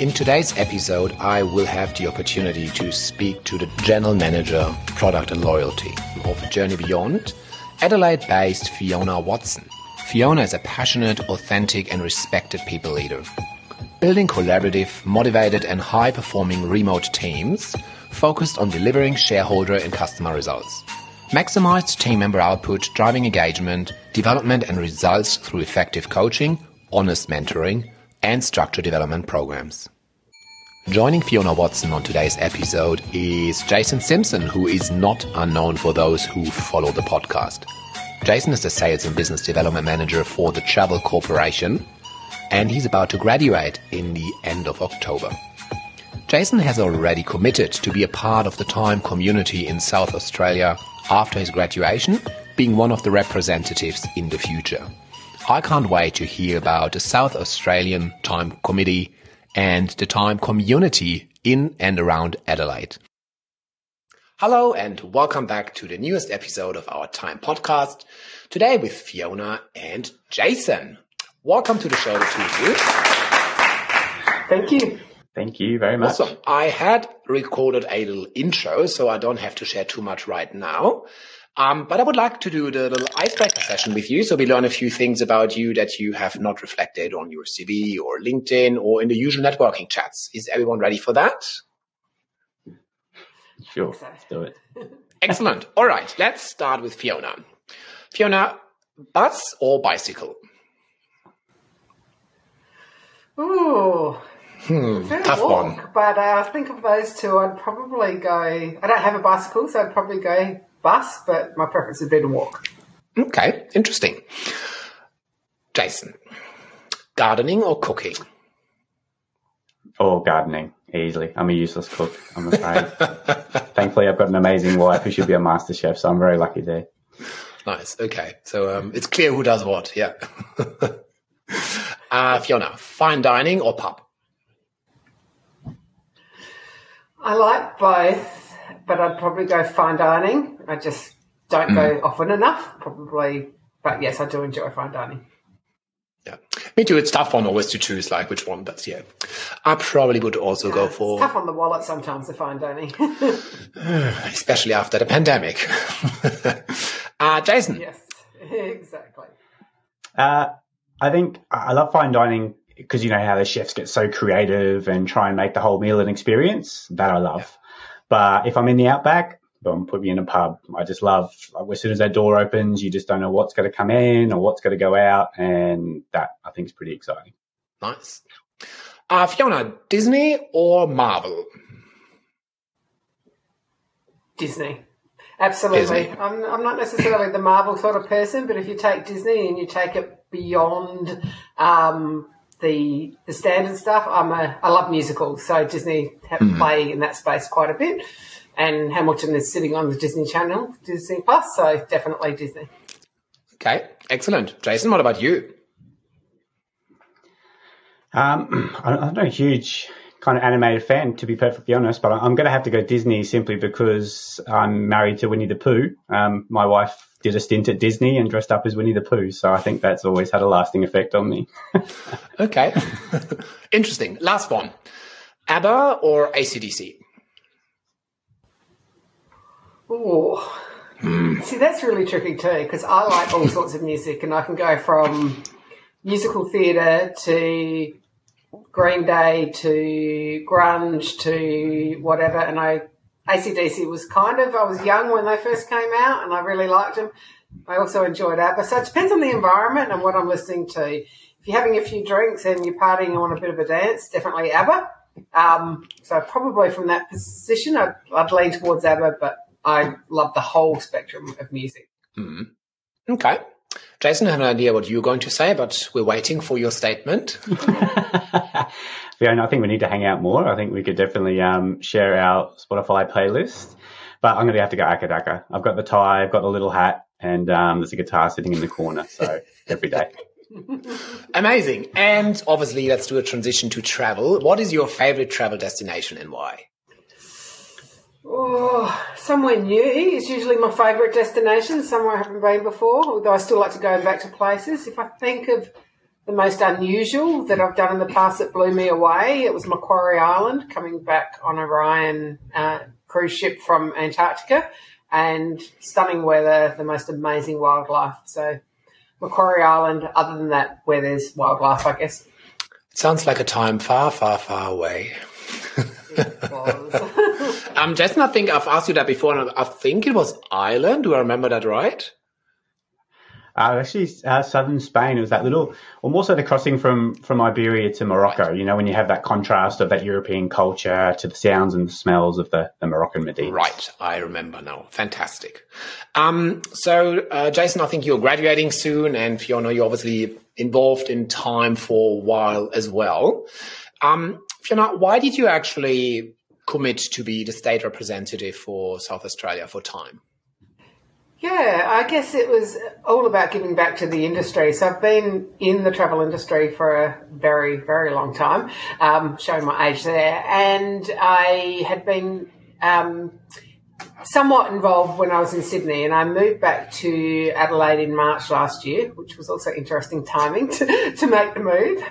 In today's episode, I will have the opportunity to speak to the General Manager, Product and Loyalty of Journey Beyond, Adelaide-based Fiona Watson. Fiona is a passionate, authentic and respected people leader. Building collaborative, motivated and high-performing remote teams focused on delivering shareholder and customer results. Maximized team member output, driving engagement, development and results through effective coaching, honest mentoring, and structured development programs. Joining Fiona Watson on today's episode is Jason Simpson, who is not unknown for those who follow the podcast. Jason is the Sales and Business Development Manager for the Travel Corporation, and he's about to graduate in the end of October. Jason has already committed to be a part of the Time community in South Australia after his graduation, being one of the representatives in the future. I can't wait to hear about the South Australian Time Committee and the Time community in and around Adelaide. Hello and welcome back to the newest episode of our Time podcast, today with Fiona and Jason. Welcome to the show, the two of you. Thank you. Thank you very much. Awesome. I had recorded a little intro, so I don't have to share too much right now. But I would like to do the little icebreaker session with you. So we learn a few things about you that you have not reflected on your CV or LinkedIn or in the usual networking chats. Is everyone ready for that? Sure. Let's do it. Excellent. All right. Let's start with Fiona. Fiona, bus or bicycle? Ooh. Tough walk, one. But I think of those two, I'd probably go, I don't have a bicycle, so I'd probably go bus, but my preference would be to walk. Okay, interesting. Jason, gardening or cooking? Oh, gardening, easily. I'm a useless cook, I'm afraid. Thankfully, I've got an amazing wife who should be a master chef, so I'm very lucky there. Nice, okay. So it's clear who does what, yeah. Fiona, fine dining or pub? I like both, but I'd probably go fine dining. I just don't go often enough, probably. But yes, I do enjoy fine dining. Yeah, me too. It's tough one always to choose like which one, but yeah, I probably would also go for. It's tough on the wallet sometimes, the fine dining, especially after the pandemic. Jason. Yes, exactly. I think I love fine dining. Because you know how the chefs get so creative and try and make the whole meal an experience, that I love. Yeah. But if I'm in the outback, boom, put me in a pub. I just love, as soon as that door opens, you just don't know what's going to come in or what's going to go out. And that, I think, is pretty exciting. Nice. Fiona, Disney or Marvel? Disney. Absolutely. Disney. I'm not necessarily the Marvel sort of person, but if you take Disney and you take it beyond the standard stuff. I love musicals, so Disney play in that space quite a bit. And Hamilton is sitting on the Disney Channel, Disney Plus, so definitely Disney. Okay, excellent. Jason, what about you? I'm not a huge kind of animated fan, to be perfectly honest, but I'm going to have to go Disney simply because I'm married to Winnie the Pooh. My wife did a stint at Disney and dressed up as Winnie the Pooh. So I think that's always had a lasting effect on me. Okay. Interesting. Last one. ABBA or AC/DC? Oh, see, that's really tricky too, because I like all sorts of music and I can go from musical theatre to Green Day to grunge to whatever. And AC/DC was I was young when they first came out and I really liked them. I also enjoyed ABBA. So it depends on the environment and what I'm listening to. If you're having a few drinks and you're partying and want a bit of a dance, definitely ABBA. So probably from that position, I'd lean towards ABBA, but I love the whole spectrum of music. Okay. Jason, I have an idea what you're going to say, but we're waiting for your statement. Fiona, I think we need to hang out more. I think we could definitely share our Spotify playlist. But I'm going to have to go Akadaka. I've got the tie, I've got the little hat, and there's a guitar sitting in the corner. So every day. Amazing. And obviously, let's do a transition to travel. What is your favourite travel destination and why? Oh, somewhere new is usually my favourite destination, somewhere I haven't been before, although I still like to go back to places. If I think of the most unusual that I've done in the past that blew me away. It was Macquarie Island, coming back on Orion cruise ship from Antarctica, and stunning weather, the most amazing wildlife. So Macquarie Island, other than that, where there's wildlife, I guess. It sounds like a time far, far, far away. It was. Jason, I think I've asked you that before, and I think it was Ireland. Do I remember that right? Actually, southern Spain. It was that little, or more so the crossing from Iberia to Morocco, right. You know, when you have that contrast of that European culture to the sounds and the smells of the Moroccan Medina. Right, I remember now. Fantastic. So, Jason, I think you're graduating soon, and Fiona, you're obviously involved in time for a while as well. Fiona, why did you actually commit to be the state representative for South Australia for time? Yeah, I guess it was all about giving back to the industry. So I've been in the travel industry for a very, very long time, showing my age there. And I had been somewhat involved when I was in Sydney, and I moved back to Adelaide in March last year, which was also interesting timing to make the move.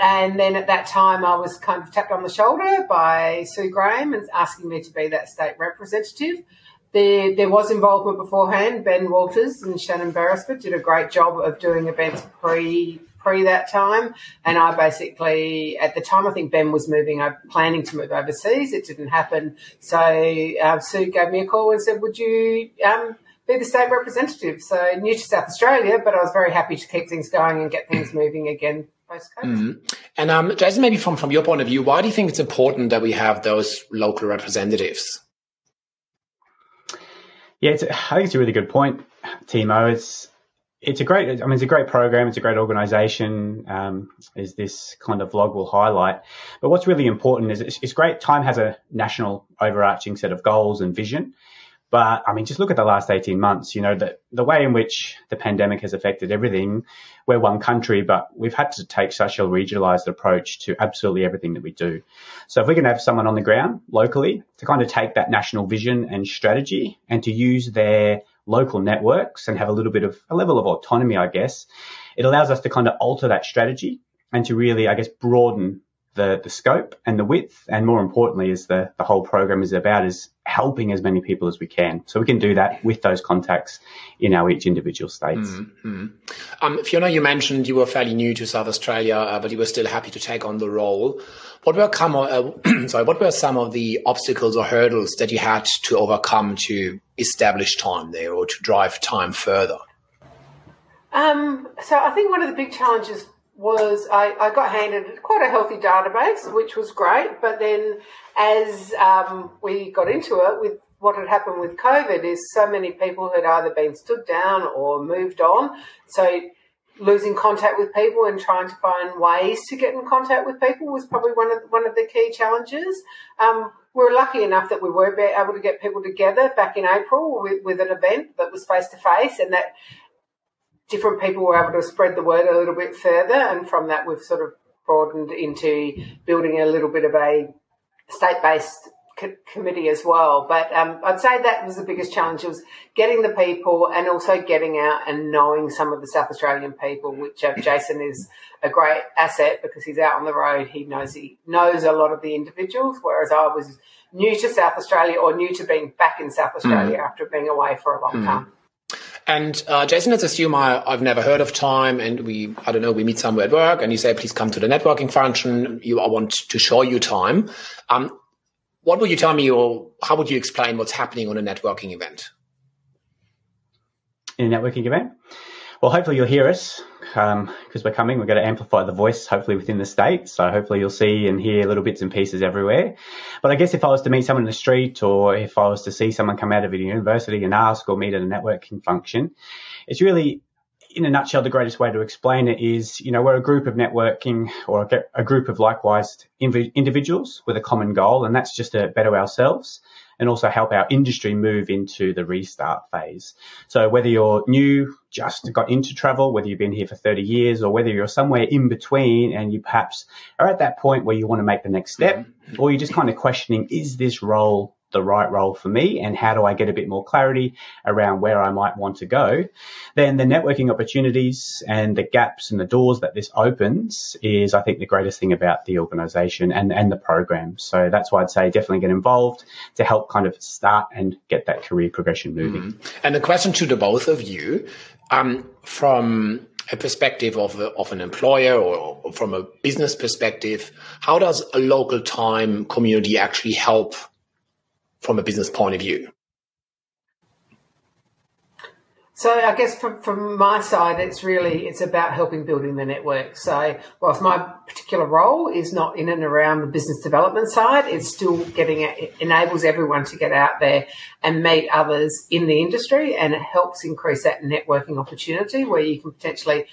And then at that time I was kind of tapped on the shoulder by Sue Graham and asking me to be that state representative. There was involvement beforehand. Ben Walters and Shannon Beresford did a great job of doing events pre that time. And I basically, at the time, I think Ben was planning to move overseas. It didn't happen. So Sue gave me a call and said, would you be the state representative? So new to South Australia, but I was very happy to keep things going and get things moving again post-COVID. Mm-hmm. And Jason, maybe from your point of view, why do you think it's important that we have those local representatives? Yeah, I think it's a really good point, Timo. It's a great program. It's a great organisation, as this kind of vlog will highlight. But what's really important is it's great. Time has a national overarching set of goals and vision. But, I mean, just look at the last 18 months, you know, the way in which the pandemic has affected everything. We're one country, but we've had to take such a regionalised approach to absolutely everything that we do. So if we can have someone on the ground locally to kind of take that national vision and strategy and to use their local networks and have a little bit of a level of autonomy, I guess, it allows us to kind of alter that strategy and to really, I guess, broaden the scope and the width, and more importantly, is the whole program is about is helping as many people as we can. So we can do that with those contacts in our each individual states. Mm-hmm. Fiona, you mentioned you were fairly new to South Australia, but you were still happy to take on the role. What were some of the obstacles or hurdles that you had to overcome to establish time there or to drive time further? So I think one of the big challenges was I got handed quite a healthy database, which was great. But then as we got into it, with what had happened with COVID is so many people had either been stood down or moved on. So losing contact with people and trying to find ways to get in contact with people was probably one of the key challenges. We were lucky enough that we were able to get people together back in April with an event that was face-to-face, and that different people were able to spread the word a little bit further, and from that we've sort of broadened into building a little bit of a state-based committee as well. But I'd say that was the biggest challenge, was getting the people and also getting out and knowing some of the South Australian people, which Jason is a great asset because he's out on the road. He knows a lot of the individuals, whereas I was new to South Australia, or new to being back in South Australia after being away for a long time. And Jason, let's assume I've never heard of time, and we meet somewhere at work and you say, please come to the networking function. I want to show you time. What would you tell me, or how would you explain what's happening on a networking event? In a networking event? Well, hopefully you'll hear us because we're coming. We're going to amplify the voice, hopefully within the state. So hopefully you'll see and hear little bits and pieces everywhere. But I guess if I was to meet someone in the street, or if I was to see someone come out of a university and ask, or meet at a networking function, it's really, in a nutshell, the greatest way to explain it is, you know, we're a group of networking, or a group of likewise individuals with a common goal, and that's just to better ourselves and also help our industry move into the restart phase. So whether you're new, just got into travel, whether you've been here for 30 years, or whether you're somewhere in between and you perhaps are at that point where you want to make the next step, or you're just kind of questioning, is this role the right role for me, and how do I get a bit more clarity around where I might want to go, then the networking opportunities and the gaps and the doors that this opens is, I think, the greatest thing about the organisation and the program. So that's why I'd say definitely get involved to help kind of start and get that career progression moving. And the question to the both of you, from a perspective of an employer or from a business perspective, how does a local time community actually help from a business point of view? So I guess from my side, it's about helping building the network. So whilst my particular role is not in and around the business development side, it's still it enables everyone to get out there and meet others in the industry, and it helps increase that networking opportunity where you can potentially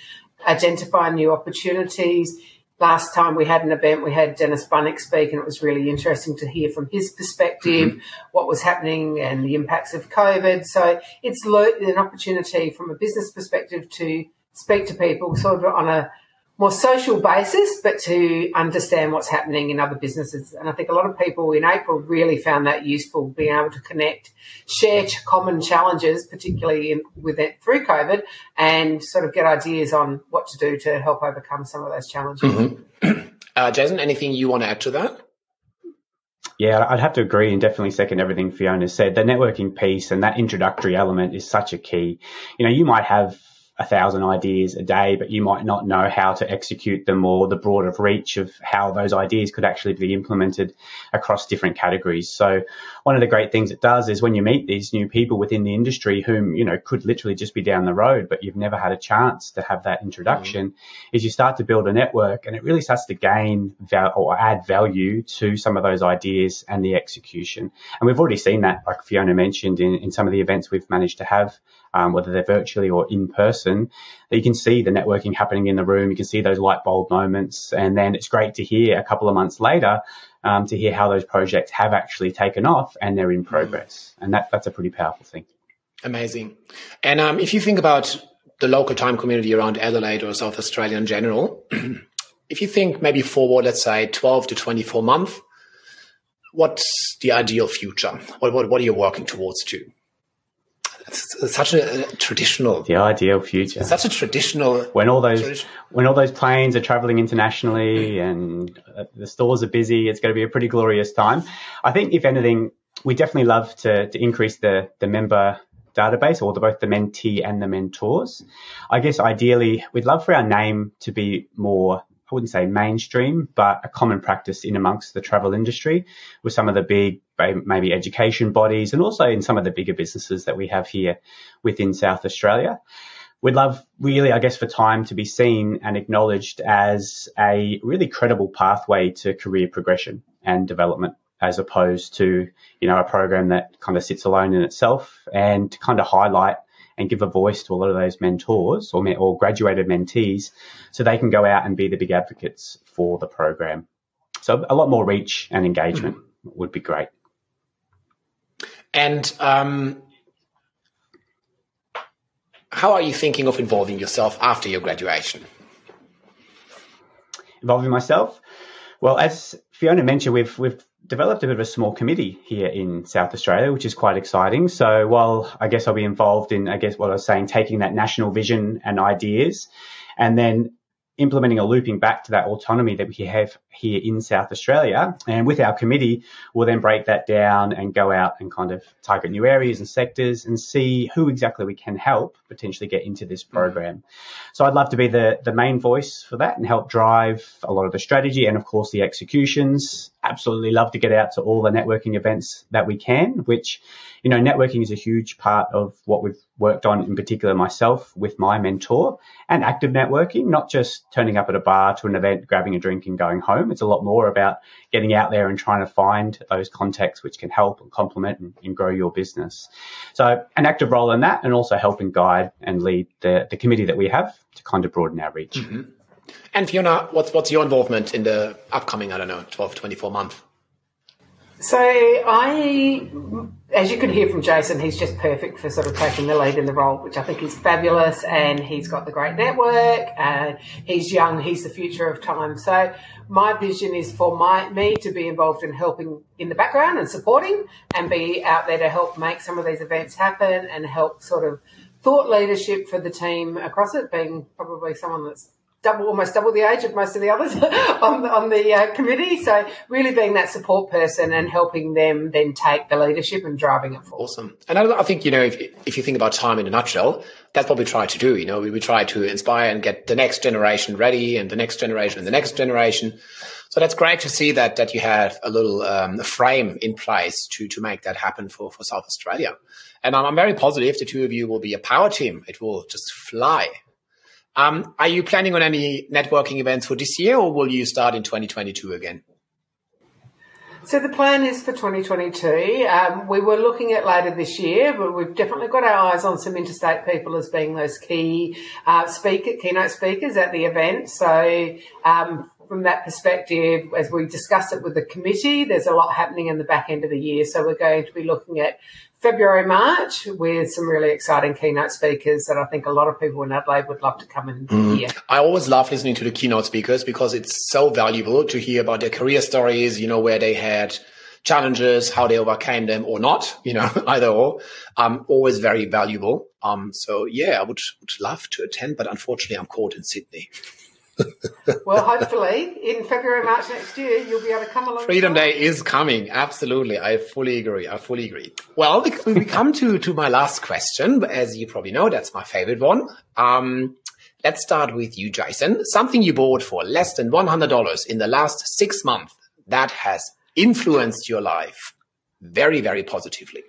identify new opportunities. Last time we had an event, we had Dennis Bunnick speak, and it was really interesting to hear from his perspective what was happening and the impacts of COVID. So it's an opportunity from a business perspective to speak to people sort of on a more social basis, but to understand what's happening in other businesses. And I think a lot of people in April really found that useful, being able to connect, share common challenges, particularly through COVID, and sort of get ideas on what to do to help overcome some of those challenges. Jason, anything you want to add to that? Yeah, I'd have to agree and definitely second everything Fiona said. The networking piece and that introductory element is such a key. You know, you might have 1,000 ideas a day, but you might not know how to execute them or the broader reach of how those ideas could actually be implemented across different categories. So one of the great things it does is when you meet these new people within the industry whom, you know, could literally just be down the road, but you've never had a chance to have that introduction, is you start to build a network, and it really starts to gain or add value to some of those ideas and the execution. And we've already seen that, like Fiona mentioned, in some of the events we've managed to have, whether they're virtually or in person, that you can see the networking happening in the room. You can see those light bulb moments. And then it's great to hear a couple of months later to hear how those projects have actually taken off and they're in progress. And that's a pretty powerful thing. Amazing. And if you think about the local time community around Adelaide or South Australia in general, if you think maybe forward, let's say 12 to 24 months, what's the ideal future? What are you working towards to? It's such a traditional. The ideal future. It's such a traditional. When all those planes are travelling internationally and the stores are busy, it's going to be a pretty glorious time. I think, if anything, we definitely love to increase the member database, or both the mentee and the mentors. I guess ideally, we'd love for our name to be more, I wouldn't say mainstream, but a common practice in amongst the travel industry with some of the big, maybe education bodies, and also in some of the bigger businesses that we have here within South Australia. We'd love really, I guess, for time to be seen and acknowledged as a really credible pathway to career progression and development, as opposed to, you know, a program that kind of sits alone in itself, and to kind of highlight and give a voice to a lot of those mentors or graduated mentees so they can go out and be the big advocates for the program. So a lot more reach and engagement would be great. And how are you thinking of involving yourself after your graduation? Involving myself? Well, as Fiona mentioned, we've developed a bit of a small committee here in South Australia, which is quite exciting. So while I guess I'll be involved in, I guess what I was saying, taking that national vision and ideas and then implementing or looping back to that autonomy that we have here in South Australia. And with our committee, we'll then break that down and go out and kind of target new areas and sectors and see who exactly we can help potentially get into this program. So I'd love to be the main voice for that and help drive a lot of the strategy and, of course, the executions. Absolutely love to get out to all the networking events that we can, which, you know, networking is a huge part of what we've worked on, in particular myself with my mentor, and active networking, not just turning up at a bar to an event, grabbing a drink and going home. It's a lot more about getting out there and trying to find those contacts which can help and complement and grow your business. So an active role in that, and also help and guide and lead the committee that we have to kind of broaden our reach. And Fiona, what's your involvement in the upcoming, 12, 24 months? So as you could hear from Jason, he's just perfect for sort of taking the lead in the role, which I think is fabulous, and he's got the great network, and he's young, he's the future of time. So my vision is for me to be involved in helping in the background and supporting and be out there to help make some of these events happen and help sort of thought leadership for the team across it, being probably someone that's almost double the age of most of the others on the committee. So really being that support person and helping them then take the leadership and driving it forward. Awesome. And I think, you know, if you think about time in a nutshell, that's what we try to do. You know, we try to inspire and get the next generation ready and the next generation and the next generation. So that's great to see that you had a little frame in place to make that happen for South Australia. And I'm very positive the two of you will be a power team. It will just fly. Are you planning on any networking events for this year, or will you start in 2022 again? So the plan is for 2022. We were looking at later this year, but we've definitely got our eyes on some interstate people as being those key keynote speakers at the event. So from that perspective, as we discuss it with the committee, there's a lot happening in the back end of the year. So we're going to be looking at February, March with some really exciting keynote speakers that I think a lot of people in Adelaide would love to come and hear. I always love listening to the keynote speakers because it's so valuable to hear about their career stories, you know, where they had challenges, how they overcame them or not, you know, either or. Always very valuable. So, yeah, I would love to attend, but unfortunately I'm caught in Sydney. Well, hopefully in February, March next year, you'll be able to come along. Freedom Day is coming. Absolutely. I fully agree. Well, we come to my last question. As you probably know, that's my favorite one. Let's start with you, Jason. Something you bought for less than $100 in the last 6 months that has influenced your life very, very positively.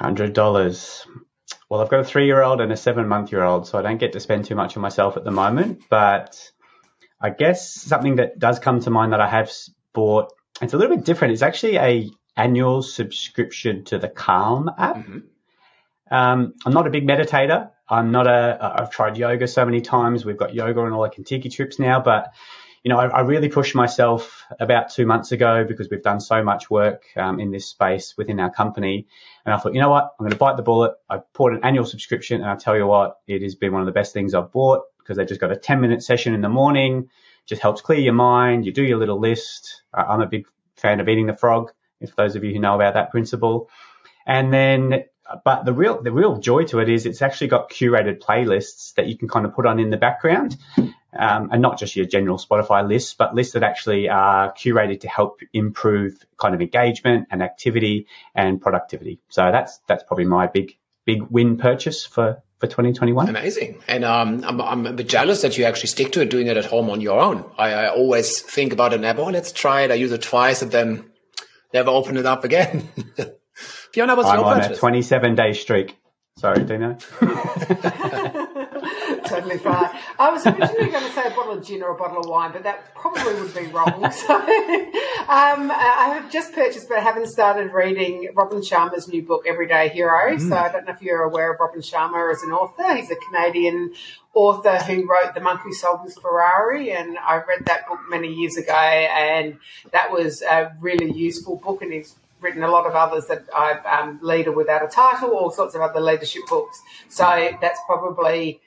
$100. Well, I've got a 3-year-old and a 7-month-old, so I don't get to spend too much on myself at the moment. But I guess something that does come to mind that I have bought, it's a little bit different. It's actually an annual subscription to the Calm app. Mm-hmm. I'm not a big meditator. I've tried yoga so many times. We've got yoga on all our Kentucky trips now. But, you know, I really pushed myself about 2 months ago because we've done so much work in this space within our company. And I thought, you know what, I'm going to bite the bullet. I bought an annual subscription, and I'll tell you what, it has been one of the best things I've bought because they've just got a 10-minute session in the morning, just helps clear your mind. You do your little list. I'm a big fan of eating the frog, if those of you who know about that principle. And then, but the real joy to it is it's actually got curated playlists that you can kind of put on in the background. And not just your general Spotify lists, but lists that actually are curated to help improve kind of engagement and activity and productivity. So that's probably my big win purchase for 2021. Amazing. And I'm a bit jealous that you actually stick to it, doing it at home on your own. I always think about an app, let's try it. I use it twice and then never open it up again. Fiona, what's your purchase? I'm on a 27-day streak. Sorry, Dino. Totally fine. I was originally going to say a bottle of gin or a bottle of wine, but that probably would be wrong. So I have just purchased, but I haven't started reading, Robin Sharma's new book, Everyday Hero. Mm. So I don't know if you're aware of Robin Sharma as an author. He's a Canadian author who wrote The Monkey Who Sold His Ferrari, and I read that book many years ago, and that was a really useful book, and he's written a lot of others that I've Leader Without a Title, all sorts of other leadership books. So that's probably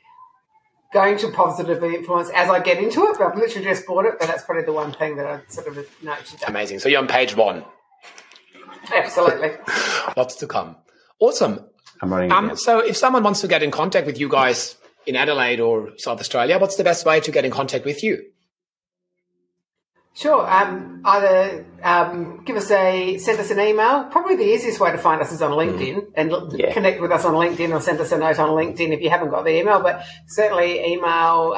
going to positively influence as I get into it, but I've literally just bought it, but that's probably the one thing that I sort of noted. Amazing. So you're on page 1. Absolutely. Lots to come. Awesome. I'm running again. So if someone wants to get in contact with you guys in Adelaide or South Australia, what's the best way to get in contact with you? Sure. Send us an email. Probably the easiest way to find us is on LinkedIn, and connect with us on LinkedIn or send us a note on LinkedIn if you haven't got the email, but certainly email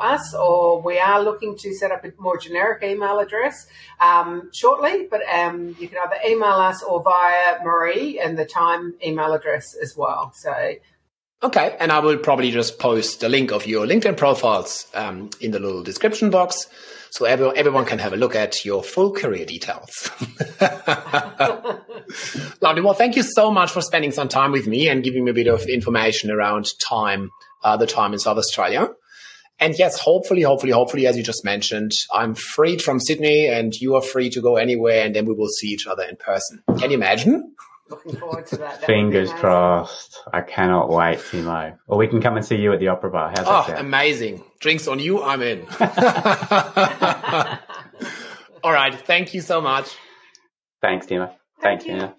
us, or we are looking to set up a more generic email address shortly, but you can either email us or via Marie and the Time email address as well. So. Okay, and I will probably just post the link of your LinkedIn profiles in the little description box so everyone can have a look at your full career details. Lovely. Well, thank you so much for spending some time with me and giving me a bit of information around the time in South Australia. And yes, hopefully, as you just mentioned, I'm freed from Sydney and you are free to go anywhere, and then we will see each other in person. Can you imagine? Looking forward to that. Fingers crossed. I cannot wait, Timo. Or we can come and see you at the Opera Bar. How's that sound? Amazing. Drinks on you, I'm in. All right. Thank you so much. Thanks, Timo. Thanks, Fiona.